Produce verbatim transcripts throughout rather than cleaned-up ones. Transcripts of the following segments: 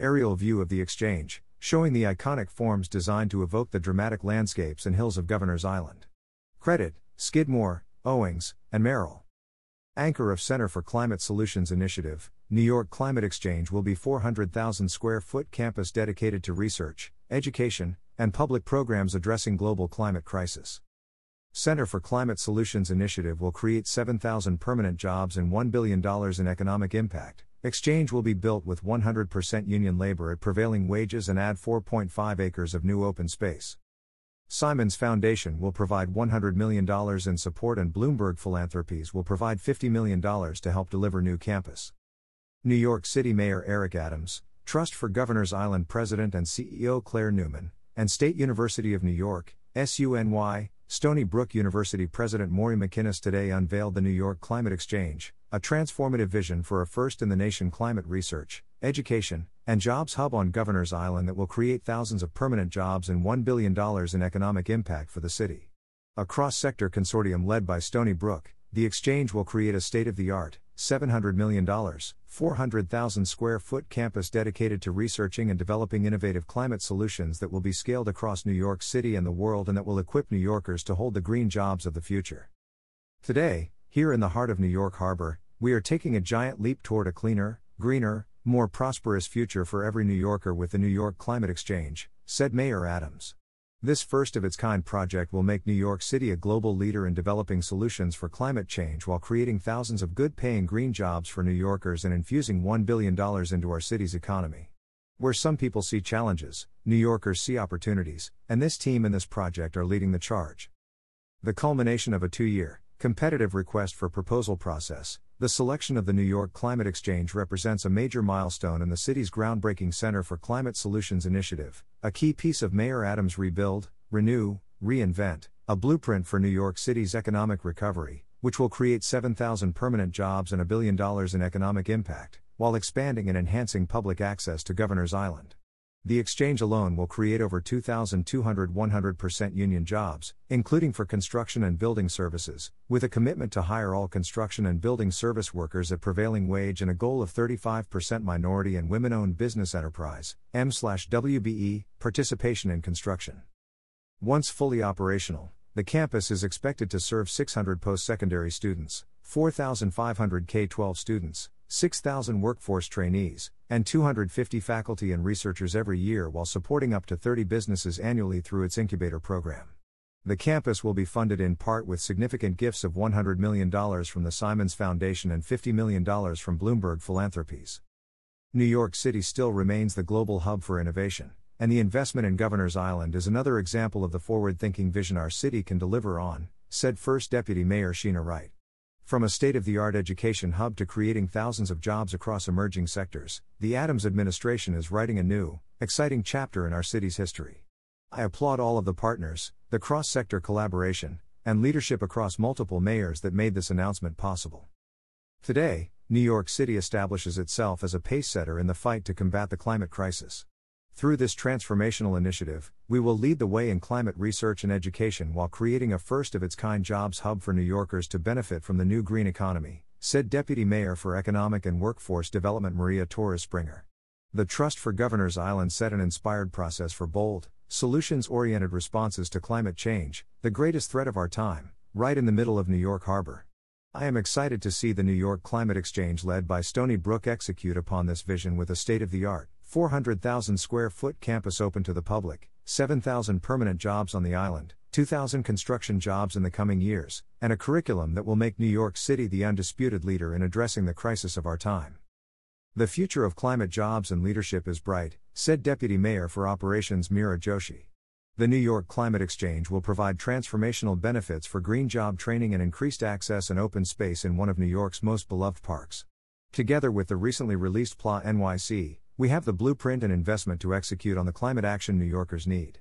aerial view of the exchange, showing the iconic forms designed to evoke the dramatic landscapes and hills of Governors Island. Credit, Skidmore, Owings, and Merrill. Anchor of Center for Climate Solutions Initiative, New York Climate Exchange will be four hundred thousand square foot campus dedicated to research, education, and public programs addressing global climate crisis. Center for Climate Solutions Initiative will create seven thousand permanent jobs and one billion dollars in economic impact. Exchange will be built with one hundred percent union labor at prevailing wages and add four point five acres of new open space. Simons Foundation will provide one hundred million dollars in support and Bloomberg Philanthropies will provide fifty million dollars to help deliver new campus. New York City Mayor Eric Adams, Trust for Governors Island President and C E O Claire Newman, and State University of New York, S U N Y, Stony Brook University President Maurie McInnis today unveiled the New York Climate Exchange, a transformative vision for a first-in-the-nation climate research, education, and jobs hub on Governors Island that will create thousands of permanent jobs and one billion dollars in economic impact for the city. A cross-sector consortium led by Stony Brook, the exchange will create a state-of-the-art, seven hundred million dollars, four hundred thousand square foot campus dedicated to researching and developing innovative climate solutions that will be scaled across New York City and the world and that will equip New Yorkers to hold the green jobs of the future. Today, here in the heart of New York Harbor, we are taking a giant leap toward a cleaner, greener, more prosperous future for every New Yorker with the New York Climate Exchange, said Mayor Adams. This first-of-its-kind project will make New York City a global leader in developing solutions for climate change while creating thousands of good-paying green jobs for New Yorkers and infusing one billion dollars into our city's economy. Where some people see challenges, New Yorkers see opportunities, and this team and this project are leading the charge. The culmination of a two-year, competitive request for proposal process, the selection of the New York Climate Exchange represents a major milestone in the city's groundbreaking Center for Climate Solutions Initiative, a key piece of Mayor Adams' Rebuild, Renew, Reinvent, a blueprint for New York City's economic recovery, which will create seven thousand permanent jobs and a billion dollars in economic impact, while expanding and enhancing public access to Governors Island. The exchange alone will create over two thousand two hundred one hundred percent union jobs, including for construction and building services, with a commitment to hire all construction and building service workers at prevailing wage and a goal of thirty-five percent minority and women-owned business enterprise, M W B E, participation in construction. Once fully operational, the campus is expected to serve six hundred post-secondary students, four thousand five hundred K through twelve students, six thousand workforce trainees, and two hundred fifty faculty and researchers every year while supporting up to thirty businesses annually through its incubator program. The campus will be funded in part with significant gifts of one hundred million dollars from the Simons Foundation and fifty million dollars from Bloomberg Philanthropies. New York City still remains the global hub for innovation, and the investment in Governors Island is another example of the forward-thinking vision our city can deliver on, said First Deputy Mayor Sheena Wright. From a state-of-the-art education hub to creating thousands of jobs across emerging sectors, the Adams administration is writing a new, exciting chapter in our city's history. I applaud all of the partners, the cross-sector collaboration, and leadership across multiple mayors that made this announcement possible. Today, New York City establishes itself as a pacesetter in the fight to combat the climate crisis. Through this transformational initiative, we will lead the way in climate research and education while creating a first-of-its-kind jobs hub for New Yorkers to benefit from the new green economy, said Deputy Mayor for Economic and Workforce Development Maria Torres-Springer. The Trust for Governors Island set an inspired process for bold, solutions-oriented responses to climate change, the greatest threat of our time, right in the middle of New York Harbor. I am excited to see the New York Climate Exchange led by Stony Brook execute upon this vision with a state-of-the-art, four hundred thousand square foot campus open to the public, seven thousand permanent jobs on the island, two thousand construction jobs in the coming years, and a curriculum that will make New York City the undisputed leader in addressing the crisis of our time. The future of climate jobs and leadership is bright, said Deputy Mayor for Operations Mira Joshi. The New York Climate Exchange will provide transformational benefits for green job training and increased access and open space in one of New York's most beloved parks. Together with the recently released P L A N Y C, we have the blueprint and investment to execute on the climate action New Yorkers need.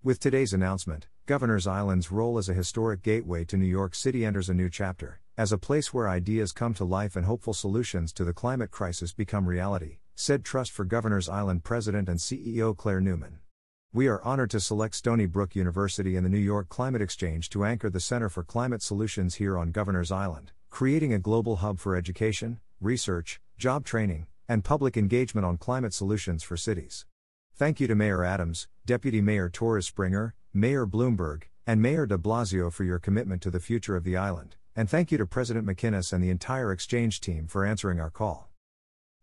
With today's announcement, Governors Island's role as a historic gateway to New York City enters a new chapter, as a place where ideas come to life and hopeful solutions to the climate crisis become reality, said Trust for Governors Island President and C E O Claire Newman. We are honored to select Stony Brook University and the New York Climate Exchange to anchor the Center for Climate Solutions here on Governors Island, creating a global hub for education, research, job training, and public engagement on climate solutions for cities. Thank you to Mayor Adams, Deputy Mayor Torres-Springer, Mayor Bloomberg, and Mayor de Blasio for your commitment to the future of the island, and thank you to President McInnis and the entire exchange team for answering our call.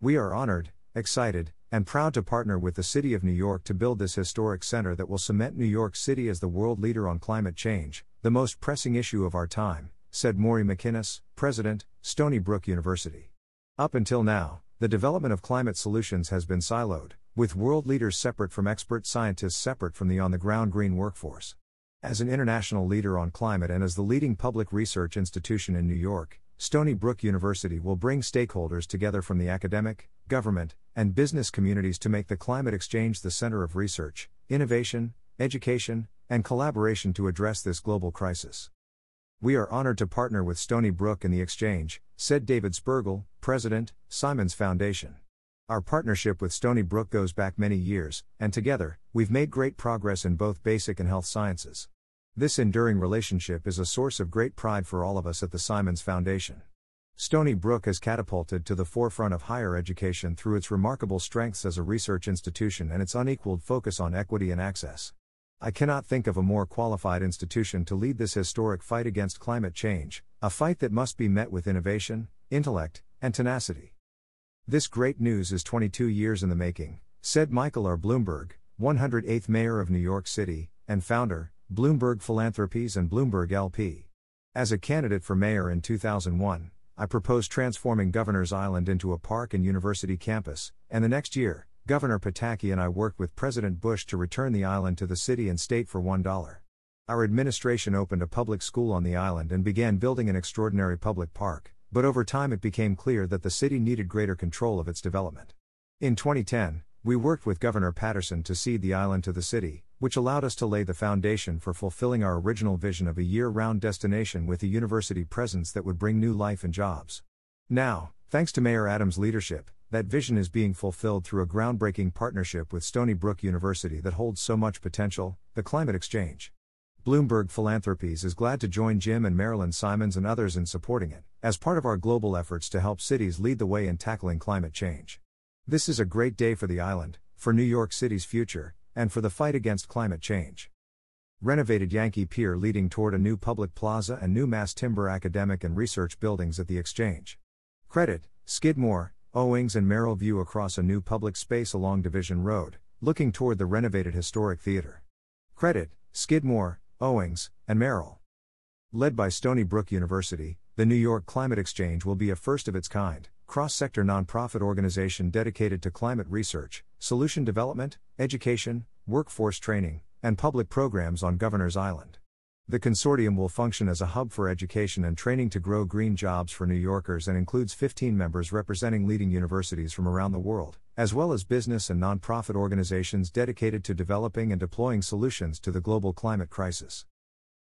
We are honored, excited, and proud to partner with the City of New York to build this historic center that will cement New York City as the world leader on climate change, the most pressing issue of our time, said Maurie McInnis, President, Stony Brook University. Up until now, the development of climate solutions has been siloed, with world leaders separate from expert scientists separate from the on-the-ground green workforce. As an international leader on climate and as the leading public research institution in New York, Stony Brook University will bring stakeholders together from the academic, government, and business communities to make the climate exchange the center of research, innovation, education, and collaboration to address this global crisis. We are honored to partner with Stony Brook and the Exchange, said David Spergel, President, Simons Foundation. Our partnership with Stony Brook goes back many years, and together, we've made great progress in both basic and health sciences. This enduring relationship is a source of great pride for all of us at the Simons Foundation. Stony Brook has catapulted to the forefront of higher education through its remarkable strengths as a research institution and its unequaled focus on equity and access. I cannot think of a more qualified institution to lead this historic fight against climate change, a fight that must be met with innovation, intellect, and tenacity. This great news is twenty-two years in the making, said Michael R. Bloomberg, one hundred eighth Mayor of New York City, and founder, Bloomberg Philanthropies and Bloomberg L P. As a candidate for mayor in two thousand one, I proposed transforming Governors Island into a park and university campus, and the next year, Governor Pataki and I worked with President Bush to return the island to the city and state for one dollar. Our administration opened a public school on the island and began building an extraordinary public park, but over time it became clear that the city needed greater control of its development. In twenty ten, we worked with Governor Patterson to cede the island to the city, which allowed us to lay the foundation for fulfilling our original vision of a year-round destination with a university presence that would bring new life and jobs. Now, thanks to Mayor Adams' leadership, that vision is being fulfilled through a groundbreaking partnership with Stony Brook University that holds so much potential, the climate exchange. Bloomberg Philanthropies is glad to join Jim and Marilyn Simons and others in supporting it, as part of our global efforts to help cities lead the way in tackling climate change. This is a great day for the island, for New York City's future, and for the fight against climate change. Renovated Yankee Pier leading toward a new public plaza and new mass timber academic and research buildings at the exchange. Credit, Skidmore, Owings and Merrill view across a new public space along Division Road, looking toward the renovated historic theater. Credit, Skidmore, Owings, and Merrill. Led by Stony Brook University, the New York Climate Exchange will be a first-of-its-kind, cross-sector nonprofit organization dedicated to climate research, solution development, education, workforce training, and public programs on Governors Island. The consortium will function as a hub for education and training to grow green jobs for New Yorkers and includes fifteen members representing leading universities from around the world, as well as business and nonprofit organizations dedicated to developing and deploying solutions to the global climate crisis.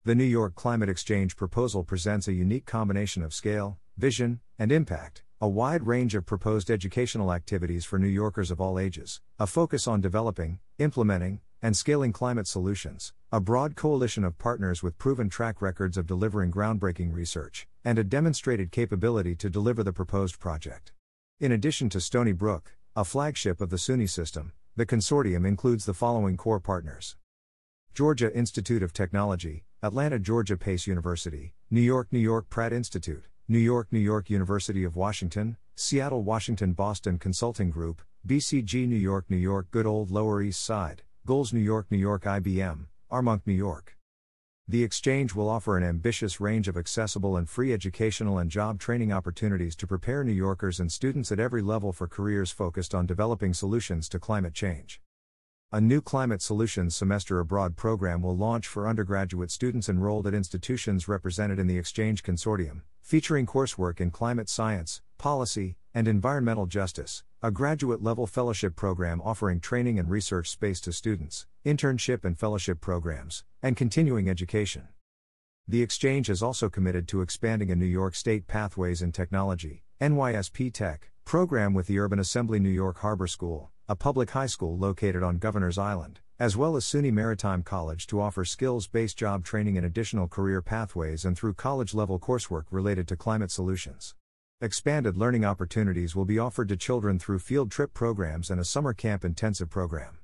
The New York Climate Exchange proposal presents a unique combination of scale, vision, and impact, a wide range of proposed educational activities for New Yorkers of all ages, a focus on developing, implementing, and scaling climate solutions, a broad coalition of partners with proven track records of delivering groundbreaking research, and a demonstrated capability to deliver the proposed project. In addition to Stony Brook, a flagship of the SUNY system, the consortium includes the following core partners: Georgia Institute of Technology, Atlanta, Georgia; Pace University, New York, New York; Pratt Institute, New York, New York; University of Washington, Seattle, Washington; Boston Consulting Group, B C G; New York, New York; Good Old Lower East Side, Goals, New York, New York; I B M, Armonk, New York. The exchange will offer an ambitious range of accessible and free educational and job training opportunities to prepare New Yorkers and students at every level for careers focused on developing solutions to climate change. A new Climate Solutions Semester Abroad program will launch for undergraduate students enrolled at institutions represented in the exchange consortium, featuring coursework in climate science, policy, and environmental justice, a graduate-level fellowship program offering training and research space to students, internship and fellowship programs, and continuing education. The exchange has also committed to expanding a New York State Pathways in Technology, N Y S P Tech, program with the Urban Assembly New York Harbor School, a public high school located on Governors Island, as well as SUNY Maritime College, to offer skills-based job training and additional career pathways and through college-level coursework related to climate solutions. Expanded learning opportunities will be offered to children through field trip programs and a summer camp intensive program.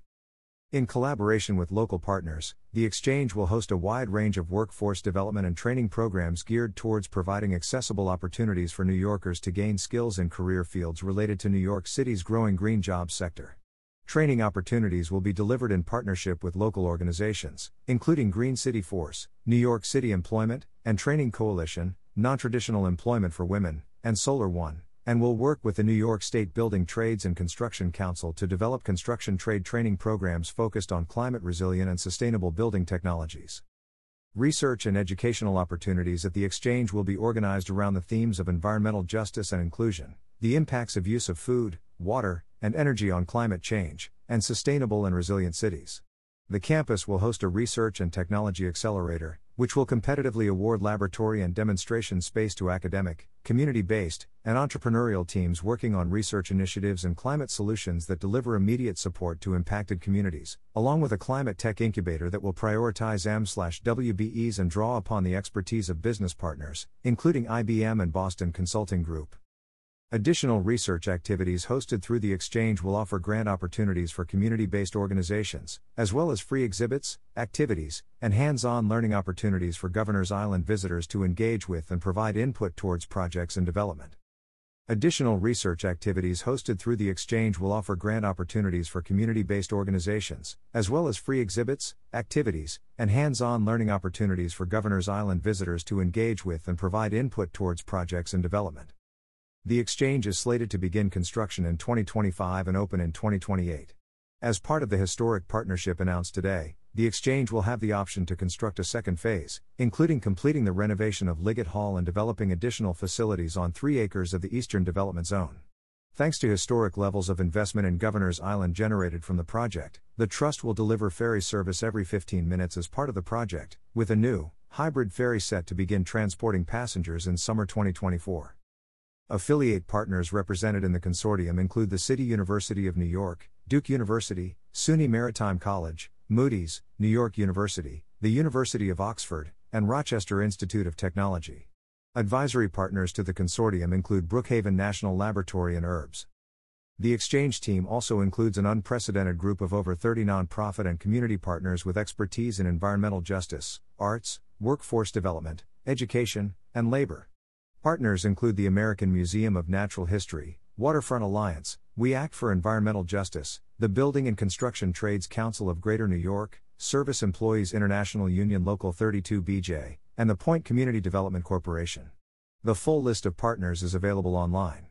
In collaboration with local partners, the exchange will host a wide range of workforce development and training programs geared towards providing accessible opportunities for New Yorkers to gain skills in career fields related to New York City's growing green jobs sector. Training opportunities will be delivered in partnership with local organizations, including Green City Force, New York City Employment and Training Coalition, Non-Traditional Employment for Women, and Solar One, and will work with the New York State Building Trades and Construction Council to develop construction trade training programs focused on climate-resilient and sustainable building technologies. Research and educational opportunities at the exchange will be organized around the themes of environmental justice and inclusion, the impacts of use of food, water, and energy on climate change, and sustainable and resilient cities. The campus will host a research and technology accelerator, which will competitively award laboratory and demonstration space to academic, community-based, and entrepreneurial teams working on research initiatives and climate solutions that deliver immediate support to impacted communities, along with a climate tech incubator that will prioritize M W B Es and draw upon the expertise of business partners, including I B M and Boston Consulting Group. Additional research activities hosted through the exchange will offer grant opportunities for community-based organizations, as well as free exhibits, activities, and hands-on learning opportunities for Governors Island visitors to engage with and provide input towards projects and development. Additional research activities hosted through the exchange will offer grant opportunities for community-based organizations, as well as free exhibits, activities, and hands-on learning opportunities for Governors Island visitors to engage with and provide input towards projects and development. The exchange is slated to begin construction in twenty twenty-five and open in twenty twenty-eight. As part of the historic partnership announced today, the exchange will have the option to construct a second phase, including completing the renovation of Liggett Hall and developing additional facilities on three acres of the Eastern Development Zone. Thanks to historic levels of investment in Governors Island generated from the project, the Trust will deliver ferry service every fifteen minutes as part of the project, with a new, hybrid ferry set to begin transporting passengers in summer twenty twenty-four. Affiliate partners represented in the consortium include the City University of New York, Duke University, SUNY Maritime College, Moody's, New York University, the University of Oxford, and Rochester Institute of Technology. Advisory partners to the consortium include Brookhaven National Laboratory and U R B S. The exchange team also includes an unprecedented group of over thirty nonprofit and community partners with expertise in environmental justice, arts, workforce development, education, and labor. Partners include the American Museum of Natural History, Waterfront Alliance, We Act for Environmental Justice, the Building and Construction Trades Council of Greater New York, Service Employees International Union Local thirty-two B J, and the Point Community Development Corporation. The full list of partners is available online.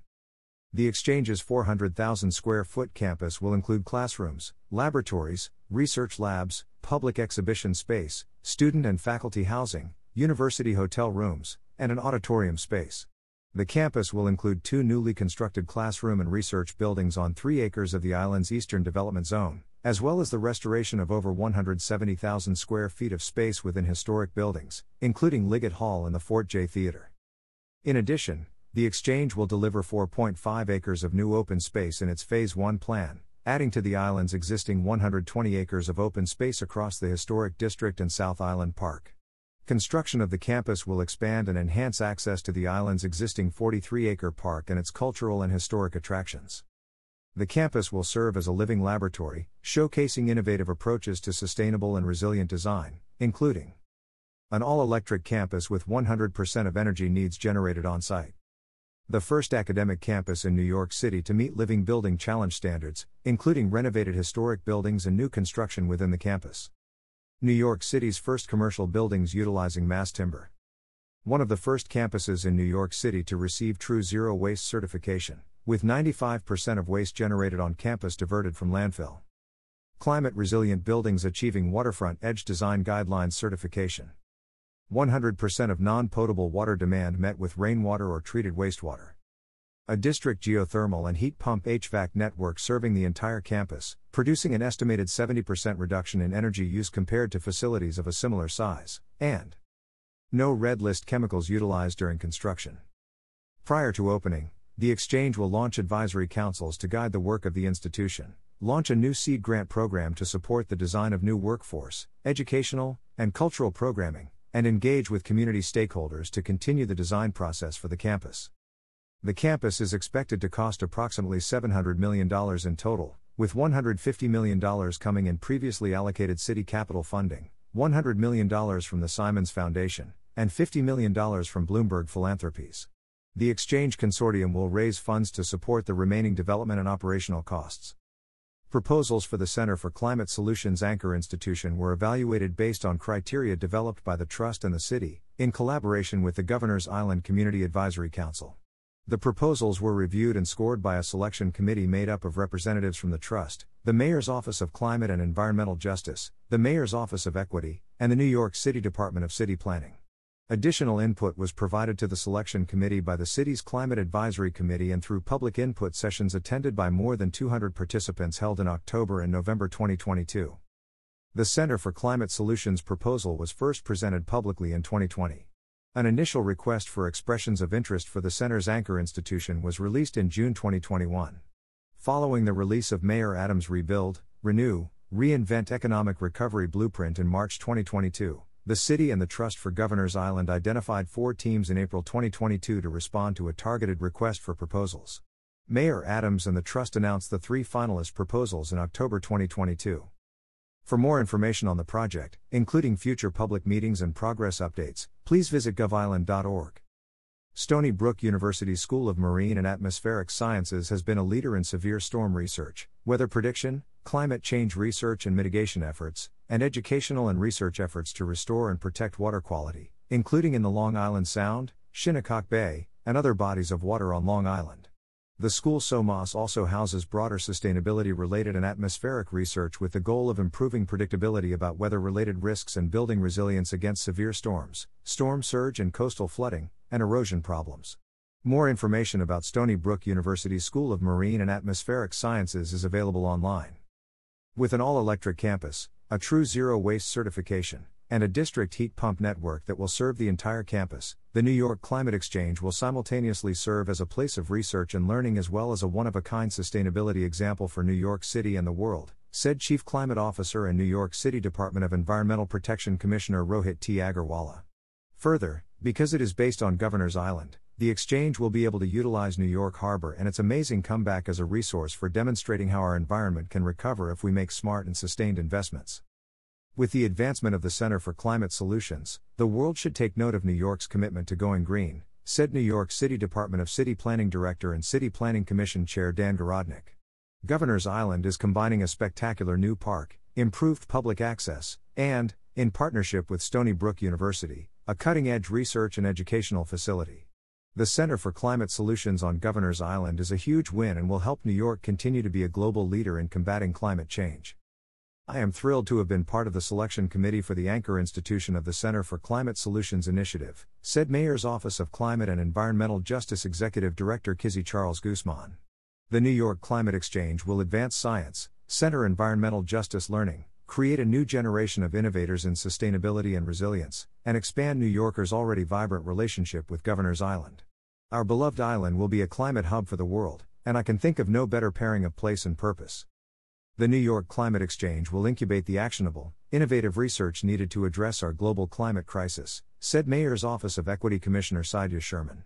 The exchange's four hundred thousand square foot campus will include classrooms, laboratories, research labs, public exhibition space, student and faculty housing, university hotel rooms, and an auditorium space. The campus will include two newly constructed classroom and research buildings on three acres of the island's Eastern Development Zone, as well as the restoration of over one hundred seventy thousand square feet of space within historic buildings, including Liggett Hall and the Fort Jay Theater. In addition, the exchange will deliver four point five acres of new open space in its Phase one plan, adding to the island's existing one hundred twenty acres of open space across the historic district and South Island Park. Construction of the campus will expand and enhance access to the island's existing forty-three acre park and its cultural and historic attractions. The campus will serve as a living laboratory, showcasing innovative approaches to sustainable and resilient design, including an all-electric campus with one hundred percent of energy needs generated on-site. The first academic campus in New York City to meet Living Building Challenge standards, including renovated historic buildings and new construction within the campus. New York City's first commercial buildings utilizing mass timber. One of the first campuses in New York City to receive true zero waste certification, with ninety-five percent of waste generated on campus diverted from landfill. Climate-resilient buildings achieving waterfront edge design guidelines certification. one hundred percent of non-potable water demand met with rainwater or treated wastewater. A district geothermal and heat pump H V A C network serving the entire campus, producing an estimated seventy percent reduction in energy use compared to facilities of a similar size, and no red list chemicals utilized during construction. Prior to opening, the exchange will launch advisory councils to guide the work of the institution, launch a new seed grant program to support the design of new workforce, educational, and cultural programming, and engage with community stakeholders to continue the design process for the campus. The campus is expected to cost approximately seven hundred million dollars in total, with one hundred fifty million dollars coming in previously allocated city capital funding, one hundred million dollars from the Simons Foundation, and fifty million dollars from Bloomberg Philanthropies. The Exchange Consortium will raise funds to support the remaining development and operational costs. Proposals for the Center for Climate Solutions Anchor Institution were evaluated based on criteria developed by the Trust and the City, in collaboration with the Governors Island Community Advisory Council. The proposals were reviewed and scored by a selection committee made up of representatives from the Trust, the Mayor's Office of Climate and Environmental Justice, the Mayor's Office of Equity, and the New York City Department of City Planning. Additional input was provided to the selection committee by the city's Climate Advisory Committee and through public input sessions attended by more than two hundred participants held in October and November twenty twenty-two. The Center for Climate Solutions proposal was first presented publicly in twenty twenty. An initial request for expressions of interest for the center's anchor institution was released in June twenty twenty-one. Following the release of Mayor Adams' Rebuild, Renew, Reinvent Economic Recovery Blueprint in March twenty twenty-two, the City and the Trust for Governors Island identified four teams in April twenty twenty-two to respond to a targeted request for proposals. Mayor Adams and the Trust announced the three finalist proposals in October twenty twenty-two. For more information on the project, including future public meetings and progress updates, please visit gov island dot org. Stony Brook University's School of Marine and Atmospheric Sciences has been a leader in severe storm research, weather prediction, climate change research and mitigation efforts, and educational and research efforts to restore and protect water quality, including in the Long Island Sound, Shinnecock Bay, and other bodies of water on Long Island. The school SOMAS also houses broader sustainability-related and atmospheric research with the goal of improving predictability about weather-related risks and building resilience against severe storms, storm surge and coastal flooding, and erosion problems. More information about Stony Brook University's School of Marine and Atmospheric Sciences is available online. With an all-electric campus, a true zero-waste certification, and a district heat pump network that will serve the entire campus, the New York Climate Exchange will simultaneously serve as a place of research and learning as well as a one-of-a-kind sustainability example for New York City and the world, said Chief Climate Officer and New York City Department of Environmental Protection Commissioner Rohit T. Agarwala. Further, because it is based on Governors Island, the Exchange will be able to utilize New York Harbor and its amazing comeback as a resource for demonstrating how our environment can recover if we make smart and sustained investments. With the advancement of the Center for Climate Solutions, the world should take note of New York's commitment to going green, said New York City Department of City Planning Director and City Planning Commission Chair Dan Garodnick. Governors Island is combining a spectacular new park, improved public access, and, in partnership with Stony Brook University, a cutting-edge research and educational facility. The Center for Climate Solutions on Governors Island is a huge win and will help New York continue to be a global leader in combating climate change. I am thrilled to have been part of the selection committee for the anchor institution of the Center for Climate Solutions Initiative, said Mayor's Office of Climate and Environmental Justice Executive Director Kizzy Charles Guzman. The New York Climate Exchange will advance science, center environmental justice learning, create a new generation of innovators in sustainability and resilience, and expand New Yorkers' already vibrant relationship with Governors Island. Our beloved island will be a climate hub for the world, and I can think of no better pairing of place and purpose. The New York Climate Exchange will incubate the actionable, innovative research needed to address our global climate crisis, said Mayor's Office of Equity Commissioner Sadia Sherman.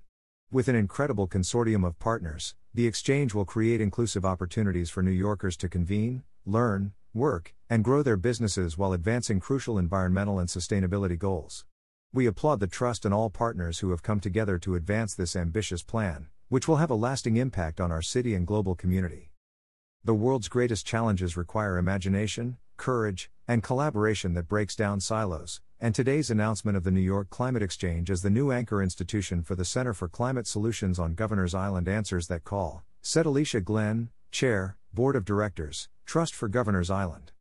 With an incredible consortium of partners, the Exchange will create inclusive opportunities for New Yorkers to convene, learn, work, and grow their businesses while advancing crucial environmental and sustainability goals. We applaud the Trust and all partners who have come together to advance this ambitious plan, which will have a lasting impact on our city and global community. The world's greatest challenges require imagination, courage, and collaboration that breaks down silos, and today's announcement of the New York Climate Exchange as the new anchor institution for the Center for Climate Solutions on Governors Island answers that call, said Alicia Glenn, Chair, Board of Directors, Trust for Governors Island.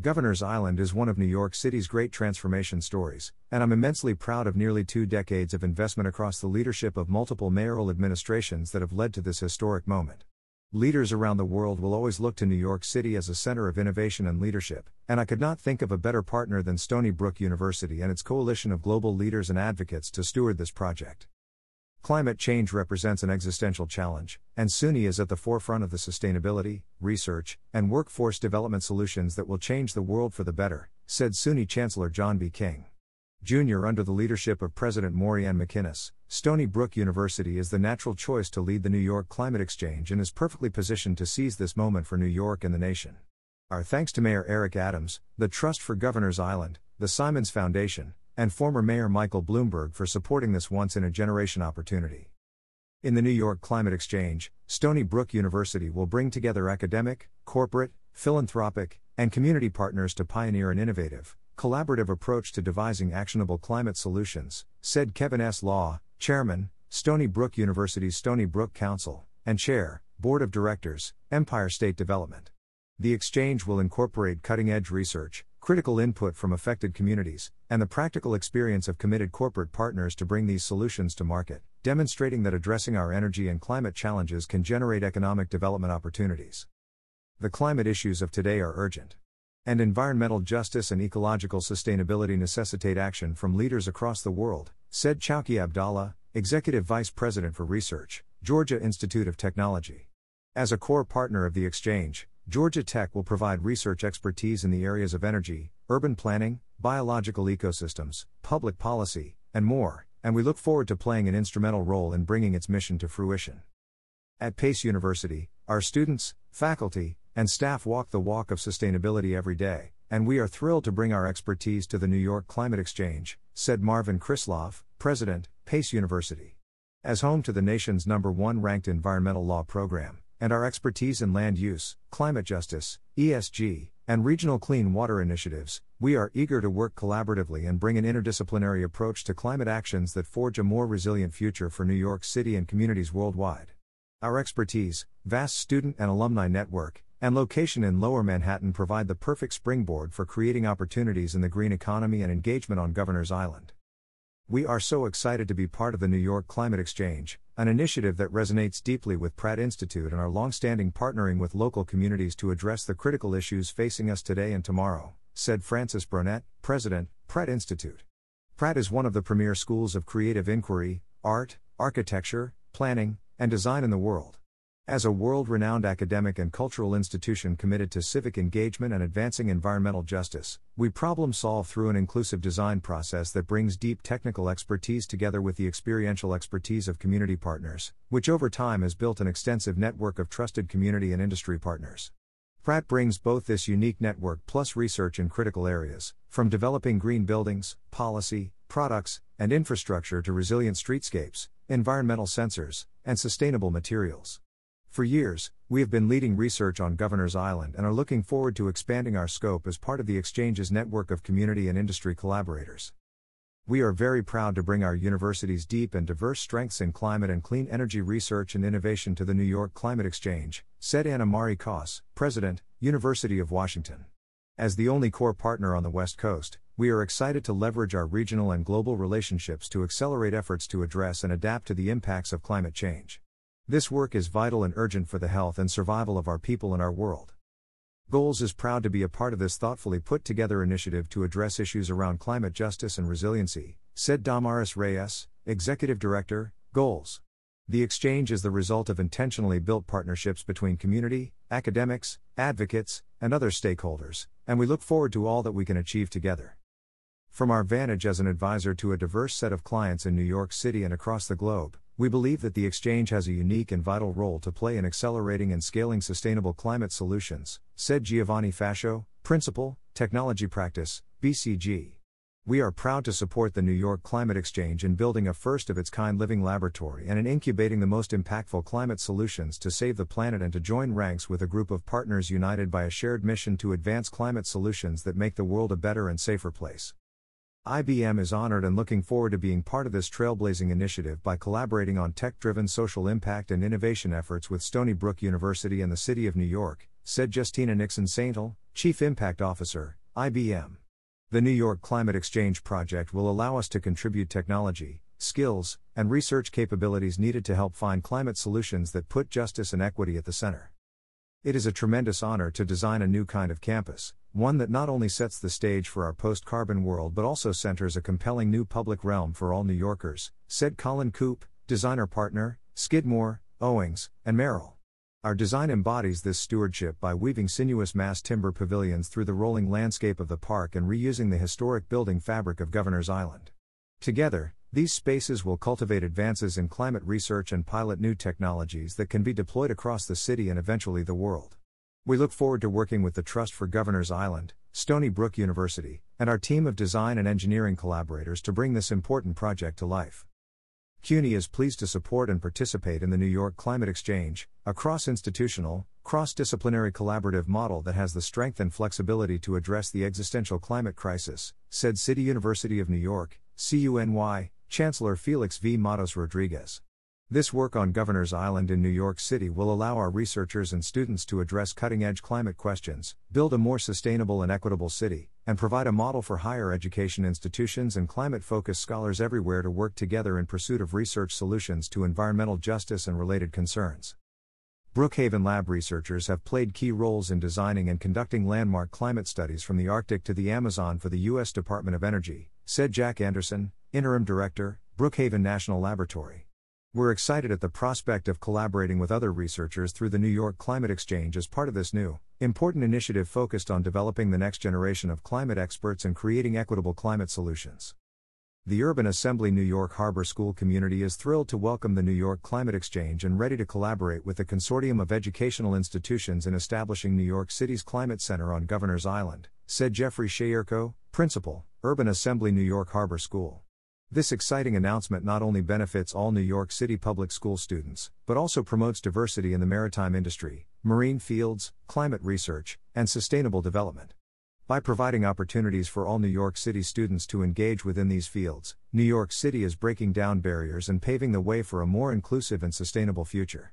Governors Island is one of New York City's great transformation stories, and I'm immensely proud of nearly two decades of investment across the leadership of multiple mayoral administrations that have led to this historic moment. Leaders around the world will always look to New York City as a center of innovation and leadership, and I could not think of a better partner than Stony Brook University and its coalition of global leaders and advocates to steward this project. Climate change represents an existential challenge, and SUNY is at the forefront of the sustainability, research, and workforce development solutions that will change the world for the better, said SUNY Chancellor John B. King. Junior under the leadership of President Maurie McInnis, Stony Brook University is the natural choice to lead the New York Climate Exchange and is perfectly positioned to seize this moment for New York and the nation. Our thanks to Mayor Eric Adams, the Trust for Governors Island, the Simons Foundation, and former Mayor Michael Bloomberg for supporting this once-in-a-generation opportunity. In the New York Climate Exchange, Stony Brook University will bring together academic, corporate, philanthropic, and community partners to pioneer an innovative, collaborative approach to devising actionable climate solutions, said Kevin S. Law, Chairman, Stony Brook University's Stony Brook Council, and Chair, Board of Directors, Empire State Development. The exchange will incorporate cutting-edge research, critical input from affected communities, and the practical experience of committed corporate partners to bring these solutions to market, demonstrating that addressing our energy and climate challenges can generate economic development opportunities. The climate issues of today are urgent, and environmental justice and ecological sustainability necessitate action from leaders across the world, said Chowki Abdallah, Executive Vice President for Research, Georgia Institute of Technology. As a core partner of the exchange, Georgia Tech will provide research expertise in the areas of energy, urban planning, biological ecosystems, public policy, and more, and we look forward to playing an instrumental role in bringing its mission to fruition. At Pace University, our students, faculty, and staff walk the walk of sustainability every day, and we are thrilled to bring our expertise to the New York Climate Exchange, said Marvin Krislov, President, Pace University. As home to the nation's number one ranked environmental law program, and our expertise in land use, climate justice, E S G, and regional clean water initiatives, we are eager to work collaboratively and bring an interdisciplinary approach to climate actions that forge a more resilient future for New York City and communities worldwide. Our expertise, vast student and alumni network, and location in Lower Manhattan provide the perfect springboard for creating opportunities in the green economy and engagement on Governors Island. We are so excited to be part of the New York Climate Exchange, an initiative that resonates deeply with Pratt Institute and our long-standing partnering with local communities to address the critical issues facing us today and tomorrow, said Francis Burnett, President, Pratt Institute. Pratt is one of the premier schools of creative inquiry, art, architecture, planning, and design in the world. As a world-renowned academic and cultural institution committed to civic engagement and advancing environmental justice, we problem-solve through an inclusive design process that brings deep technical expertise together with the experiential expertise of community partners, which over time has built an extensive network of trusted community and industry partners. Pratt brings both this unique network plus research in critical areas, from developing green buildings, policy, products, and infrastructure to resilient streetscapes, environmental sensors, and sustainable materials. For years, we have been leading research on Governors Island and are looking forward to expanding our scope as part of the Exchange's network of community and industry collaborators. We are very proud to bring our university's deep and diverse strengths in climate and clean energy research and innovation to the New York Climate Exchange, said Anna Marie Koss, President, University of Washington. As the only core partner on the West Coast, we are excited to leverage our regional and global relationships to accelerate efforts to address and adapt to the impacts of climate change. This work is vital and urgent for the health and survival of our people and our world. Goals is proud to be a part of this thoughtfully put-together initiative to address issues around climate justice and resiliency, said Damaris Reyes, Executive Director, Goals. The exchange is the result of intentionally built partnerships between community, academics, advocates, and other stakeholders, and we look forward to all that we can achieve together. From our vantage as an advisor to a diverse set of clients in New York City and across the globe, we believe that the exchange has a unique and vital role to play in accelerating and scaling sustainable climate solutions, said Giovanni Fascio, Principal, Technology Practice, B C G. We are proud to support the New York Climate Exchange in building a first-of-its-kind living laboratory and in incubating the most impactful climate solutions to save the planet and to join ranks with a group of partners united by a shared mission to advance climate solutions that make the world a better and safer place. I B M is honored and looking forward to being part of this trailblazing initiative by collaborating on tech-driven social impact and innovation efforts with Stony Brook University and the City of New York, said Justina Nixon-Saintel, Chief Impact Officer, I B M. The New York Climate Exchange project will allow us to contribute technology, skills, and research capabilities needed to help find climate solutions that put justice and equity at the center. It is a tremendous honor to design a new kind of campus, one that not only sets the stage for our post-carbon world but also centers a compelling new public realm for all New Yorkers, said Colin Koop, designer partner, Skidmore, Owings, and Merrill. Our design embodies this stewardship by weaving sinuous mass timber pavilions through the rolling landscape of the park and reusing the historic building fabric of Governors Island. Together, these spaces will cultivate advances in climate research and pilot new technologies that can be deployed across the city and eventually the world. We look forward to working with the Trust for Governors Island, Stony Brook University, and our team of design and engineering collaborators to bring this important project to life. C U N Y is pleased to support and participate in the New York Climate Exchange, a cross-institutional, cross-disciplinary collaborative model that has the strength and flexibility to address the existential climate crisis, said City University of New York, C U N Y, Chancellor Felix V. Matos Rodriguez. This work on Governors Island in New York City will allow our researchers and students to address cutting-edge climate questions, build a more sustainable and equitable city, and provide a model for higher education institutions and climate-focused scholars everywhere to work together in pursuit of research solutions to environmental justice and related concerns. Brookhaven Lab researchers have played key roles in designing and conducting landmark climate studies from the Arctic to the Amazon for the U S Department of Energy, said Jack Anderson, Interim Director, Brookhaven National Laboratory. We're excited at the prospect of collaborating with other researchers through the New York Climate Exchange as part of this new, important initiative focused on developing the next generation of climate experts and creating equitable climate solutions. The Urban Assembly New York Harbor School community is thrilled to welcome the New York Climate Exchange and ready to collaborate with the consortium of educational institutions in establishing New York City's Climate Center on Governors Island, said Jeffrey Shayerko, Principal, Urban Assembly New York Harbor School. This exciting announcement not only benefits all New York City public school students, but also promotes diversity in the maritime industry, marine fields, climate research, and sustainable development. By providing opportunities for all New York City students to engage within these fields, New York City is breaking down barriers and paving the way for a more inclusive and sustainable future.